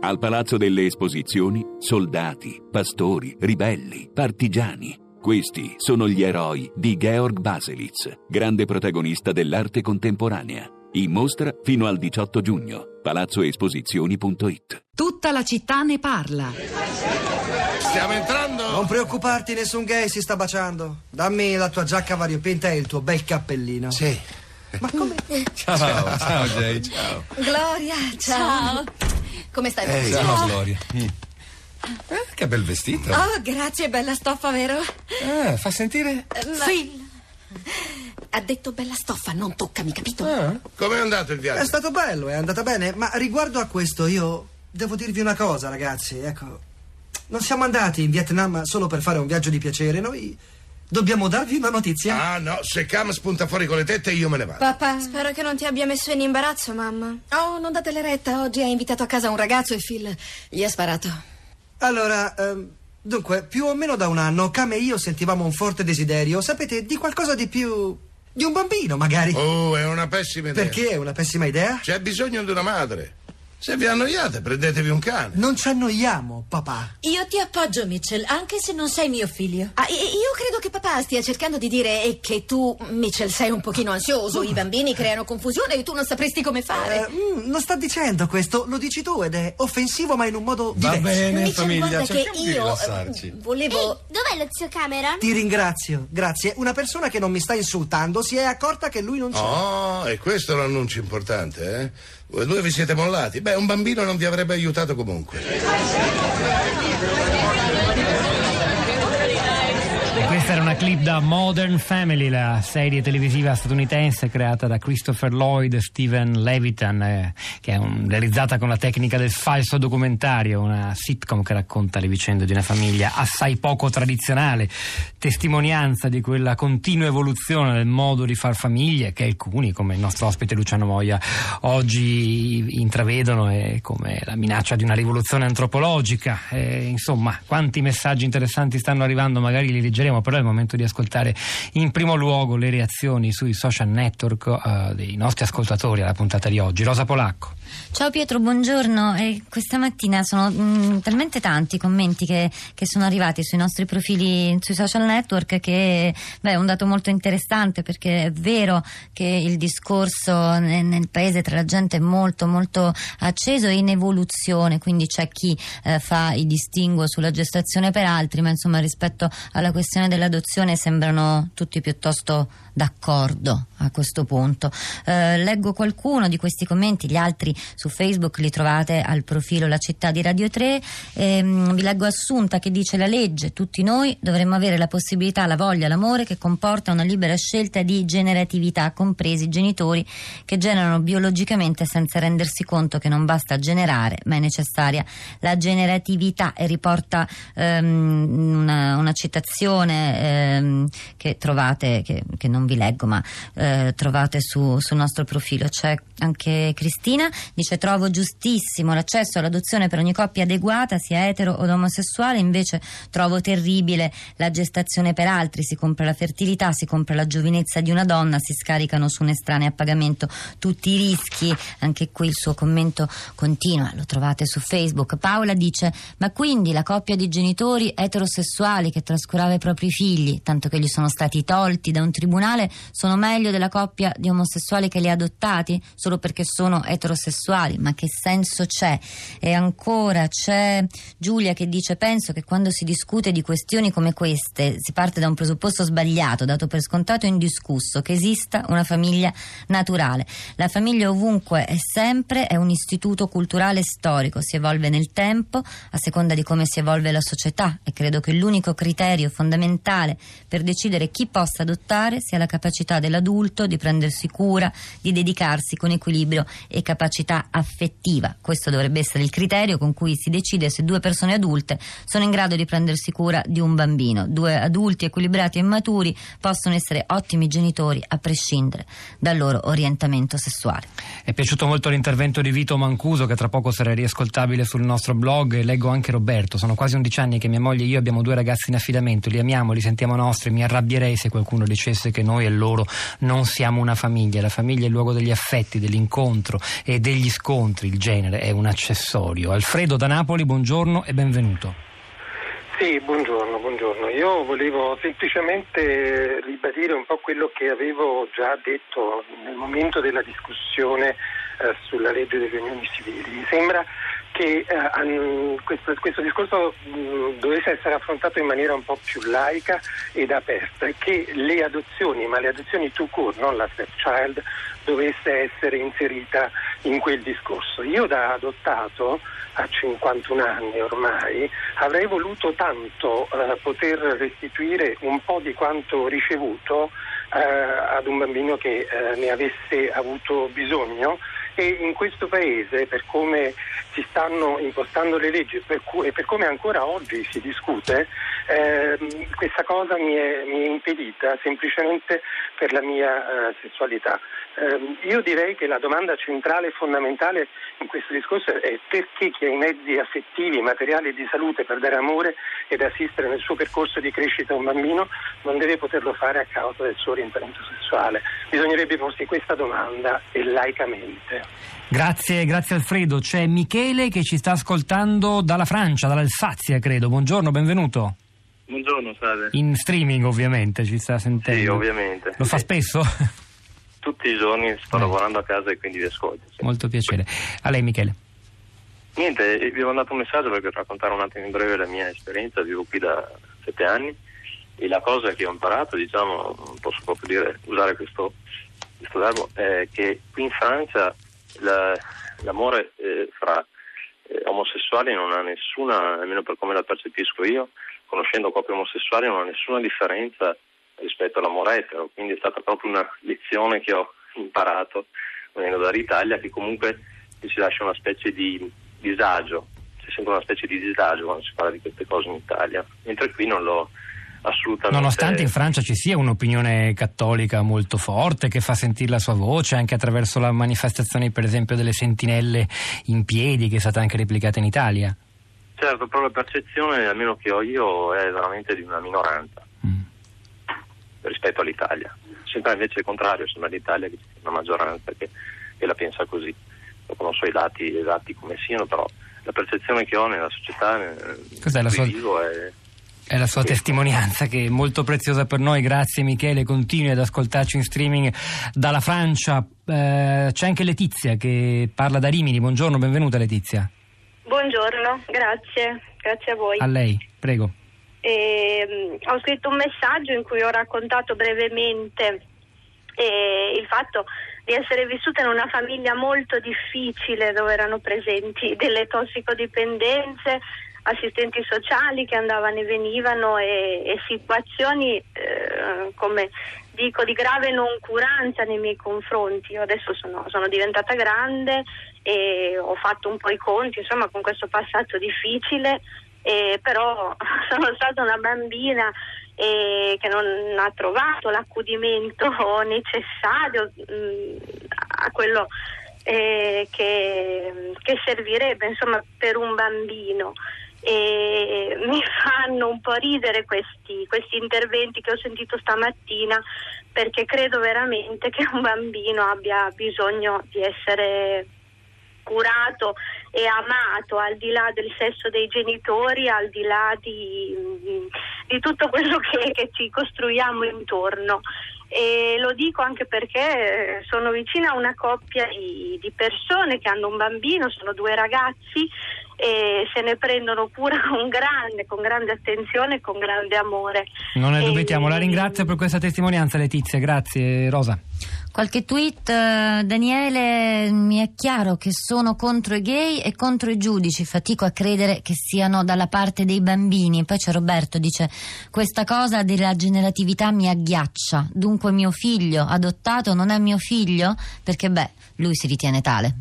Al Palazzo delle Esposizioni, soldati, pastori, ribelli, partigiani. Questi sono gli eroi di Georg Baselitz, grande protagonista dell'arte contemporanea. In mostra fino al 18 giugno. Palazzoesposizioni.it. Tutta la città ne parla. Stiamo entrando! Non preoccuparti, nessun gay si sta baciando. Dammi la tua giacca variopinta e il tuo bel cappellino. Sì. Ma come? Ciao, Jay, ciao. Gloria, ciao. Come stai? Ciao, Gloria. Che bel vestito. Oh, grazie, bella stoffa, vero? Fa sentire? Sì. Ha detto bella stoffa, non toccami, capito? Com'è andato il viaggio? È stato bello, è andata bene, ma riguardo a questo io devo dirvi una cosa, ragazzi, ecco. Non siamo andati in Vietnam solo per fare un viaggio di piacere, noi dobbiamo darvi una notizia. Ah no, se Cam spunta fuori con le tette io me ne vado. Papà, spero che non ti abbia messo in imbarazzo, mamma. Oh, non datele retta, oggi ha invitato a casa un ragazzo e Phil gli ha sparato. Allora, dunque, più o meno da un anno Cam e io sentivamo un forte desiderio, sapete, di qualcosa di più... Di un bambino, magari. Oh, è una pessima idea. Perché è una pessima idea? C'è bisogno di una madre. Se vi annoiate, prendetevi un cane. Non ci annoiamo, papà. Io ti appoggio, Mitchell, anche se non sei mio figlio. Ah, io credo che papà stia cercando di dire che tu, Mitchell, sei un pochino ansioso. I bambini creano confusione e tu non sapresti come fare. Non sta dicendo questo, lo dici tu ed è offensivo, ma in un modo diverso. Va bene, Mitchell, famiglia, cerchiamo di rilassarci. Volevo... dov'è lo zio Cameron? Ti ringrazio, grazie. Una persona che non mi sta insultando si è accorta che lui non c'è. Oh, e questo è un annuncio importante, eh? Voi due vi siete mollati. Beh, un bambino non vi avrebbe aiutato comunque. Questa era una clip da Modern Family, la serie televisiva statunitense creata da Christopher Lloyd e Stephen Levitan, che è realizzata con la tecnica del falso documentario, una sitcom che racconta le vicende di una famiglia assai poco tradizionale, testimonianza di quella continua evoluzione del modo di far famiglia che alcuni, come il nostro ospite Luciano Moglia, oggi intravedono come la minaccia di una rivoluzione antropologica. Insomma, quanti messaggi interessanti stanno arrivando, magari li leggeremo. Però è il momento di ascoltare in primo luogo le reazioni sui social network dei nostri ascoltatori alla puntata di oggi. Rosa Polacco. Ciao Pietro, buongiorno. Questa mattina sono talmente tanti i commenti che sono arrivati sui nostri profili sui social network che è un dato molto interessante, perché è vero che il discorso nel paese tra la gente è molto molto acceso e in evoluzione, quindi c'è chi fa i distinguo sulla gestazione per altri, ma insomma rispetto alla questione dell'adozione sembrano tutti piuttosto d'accordo a questo punto. Leggo qualcuno di questi commenti, gli altri su Facebook li trovate al profilo La Città di Radio 3. Vi leggo Assunta che dice: la legge, tutti noi dovremmo avere la possibilità, la voglia, l'amore che comporta una libera scelta di generatività, compresi i genitori che generano biologicamente senza rendersi conto che non basta generare ma è necessaria la generatività. E riporta una citazione che trovate, che non vi leggo, ma trovate sul nostro profilo. C'è anche Cristina, dice: trovo giustissimo l'accesso all'adozione per ogni coppia adeguata, sia etero od omosessuale, invece trovo terribile la gestazione per altri, si compra la fertilità, si compra la giovinezza di una donna, si scaricano su un estraneo a pagamento tutti i rischi. Anche qui il suo commento continua, lo trovate su Facebook. Paola dice: ma quindi la coppia di genitori eterosessuali che trascurava i propri figli, tanto che gli sono stati tolti da un tribunale, sono meglio della coppia di omosessuali che li ha adottati solo perché sono eterosessuali? Ma che senso c'è? E ancora c'è Giulia che dice: penso che quando si discute di questioni come queste si parte da un presupposto sbagliato, dato per scontato e indiscusso, che esista una famiglia naturale. La famiglia ovunque e sempre è un istituto culturale e storico, si evolve nel tempo a seconda di come si evolve la società, e credo che l'unico criterio fondamentale per decidere chi possa adottare sia la capacità dell'adulto di prendersi cura, di dedicarsi con equilibrio e capacità affettiva. Questo dovrebbe essere il criterio con cui si decide se due persone adulte sono in grado di prendersi cura di un bambino. Due adulti equilibrati e maturi possono essere ottimi genitori a prescindere dal loro orientamento sessuale. È piaciuto molto l'intervento di Vito Mancuso, che tra poco sarà riascoltabile sul nostro blog. E leggo anche Roberto: sono quasi 11 anni che mia moglie e io abbiamo due ragazzi in affidamento, li amiamo, li sentiamo nostri, mi arrabbierei se qualcuno dicesse che noi e loro non siamo una famiglia. La famiglia è il luogo degli affetti, dell'incontro e degli scontri, il genere è un accessorio. Alfredo da Napoli, buongiorno e benvenuto. Sì, buongiorno. Io volevo semplicemente ribadire un po' quello che avevo già detto nel momento della discussione sulla legge delle unioni civili. Mi sembra che questo discorso dovesse essere affrontato in maniera un po' più laica ed aperta, e che le adozioni, ma le adozioni to court, non la stepchild, dovesse essere inserita in quel discorso. Io da adottato a 51 anni ormai avrei voluto tanto poter restituire un po' di quanto ricevuto ad un bambino che ne avesse avuto bisogno. E in questo paese, per come si stanno impostando le leggi e per come ancora oggi si discute, questa cosa mi è impedita semplicemente per la mia sessualità. Io direi che la domanda centrale e fondamentale in questo discorso è perché chi ha i mezzi affettivi, materiali e di salute per dare amore ed assistere nel suo percorso di crescita a un bambino non deve poterlo fare a causa del suo orientamento sessuale. Bisognerebbe porsi questa domanda e laicamente. Grazie Alfredo. C'è Michele che ci sta ascoltando dalla Francia, dall'Alsazia credo. Buongiorno, benvenuto. Buongiorno, salve. In streaming ovviamente ci sta sentendo. Sì, ovviamente. Lo fa spesso? Tutti i giorni sto lavorando a casa e quindi vi ascolto. Sì. Molto piacere. A lei Michele. Niente, vi ho mandato un messaggio perché raccontare un attimo in breve la mia esperienza. Vivo qui da 7 anni e la cosa che ho imparato, diciamo, non posso proprio dire, usare questo verbo, è che qui in Francia l'amore fra omosessuali non ha nessuna, almeno per come la percepisco io, conoscendo coppie omosessuali, non ha nessuna differenza rispetto all'amore etero, quindi è stata proprio una lezione che ho imparato venendo dall'Italia, che comunque ci lascia una specie di disagio, c'è sempre una specie di disagio quando si parla di queste cose in Italia, mentre qui non l'ho assolutamente. Nonostante in Francia ci sia un'opinione cattolica molto forte che fa sentire la sua voce anche attraverso la manifestazione per esempio delle sentinelle in piedi, che è stata anche replicata in Italia. Certo, però la percezione almeno che ho io è veramente di una minoranza rispetto all'Italia. Sembra invece il contrario, sembra l'Italia che c'è una maggioranza che la pensa così. Lo conosco i dati esatti come siano, però la percezione che ho nella società è la sua testimonianza che è molto preziosa per noi. Grazie Michele, continui ad ascoltarci in streaming dalla Francia. C'è anche Letizia che parla da Rimini. Buongiorno, benvenuta Letizia. Buongiorno, grazie a voi. A lei, prego. Ho scritto un messaggio in cui ho raccontato brevemente il fatto di essere vissuta in una famiglia molto difficile, dove erano presenti delle tossicodipendenze, assistenti sociali che andavano e venivano e situazioni come dico di grave noncuranza nei miei confronti. Io adesso sono diventata grande e ho fatto un po' i conti insomma con questo passato difficile. Però sono stata una bambina che non ha trovato l'accudimento necessario a quello che servirebbe insomma per un bambino. Mi fanno un po' ridere questi interventi che ho sentito stamattina, perché credo veramente che un bambino abbia bisogno di essere curato e amato, al di là del sesso dei genitori, al di là di tutto quello che ci costruiamo intorno. E lo dico anche perché sono vicina a una coppia di persone che hanno un bambino, sono 2 ragazzi e se ne prendono cura con grande attenzione, con grande amore. Non ne dubitiamo, la ringrazio per questa testimonianza Letizia, grazie. Rosa. Qualche tweet, Daniele: mi è chiaro che sono contro i gay e contro i giudici, fatico a credere che siano dalla parte dei bambini. Poi c'è Roberto, dice: questa cosa della generatività mi agghiaccia, dunque mio figlio adottato non è mio figlio? Perché lui si ritiene tale.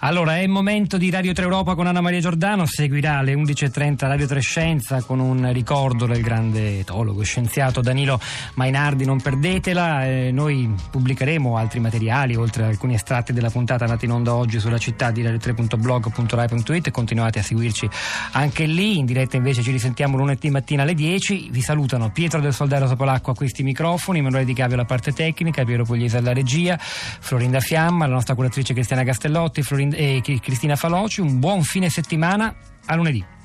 Allora, è il momento di Radio 3 Europa con Anna Maria Giordano. Seguirà alle 11.30 Radio 3 Scienza con un ricordo del grande etologo e scienziato Danilo Mainardi, non perdetela. Noi pubblicheremo altri materiali, oltre ad alcuni estratti della puntata andata in onda oggi sulla città di radio3.blog.rai.it. Continuate a seguirci anche lì. In diretta invece ci risentiamo lunedì mattina alle 10. Vi salutano Pietro del Soldà e Rosa Polacco a questi microfoni, Emanuele Di Cavio alla parte tecnica, Piero Pugliese alla regia, Florinda Fiamma, la nostra curatrice Cristiana Castellotti e Cristina Faloci. Un buon fine settimana, a lunedì.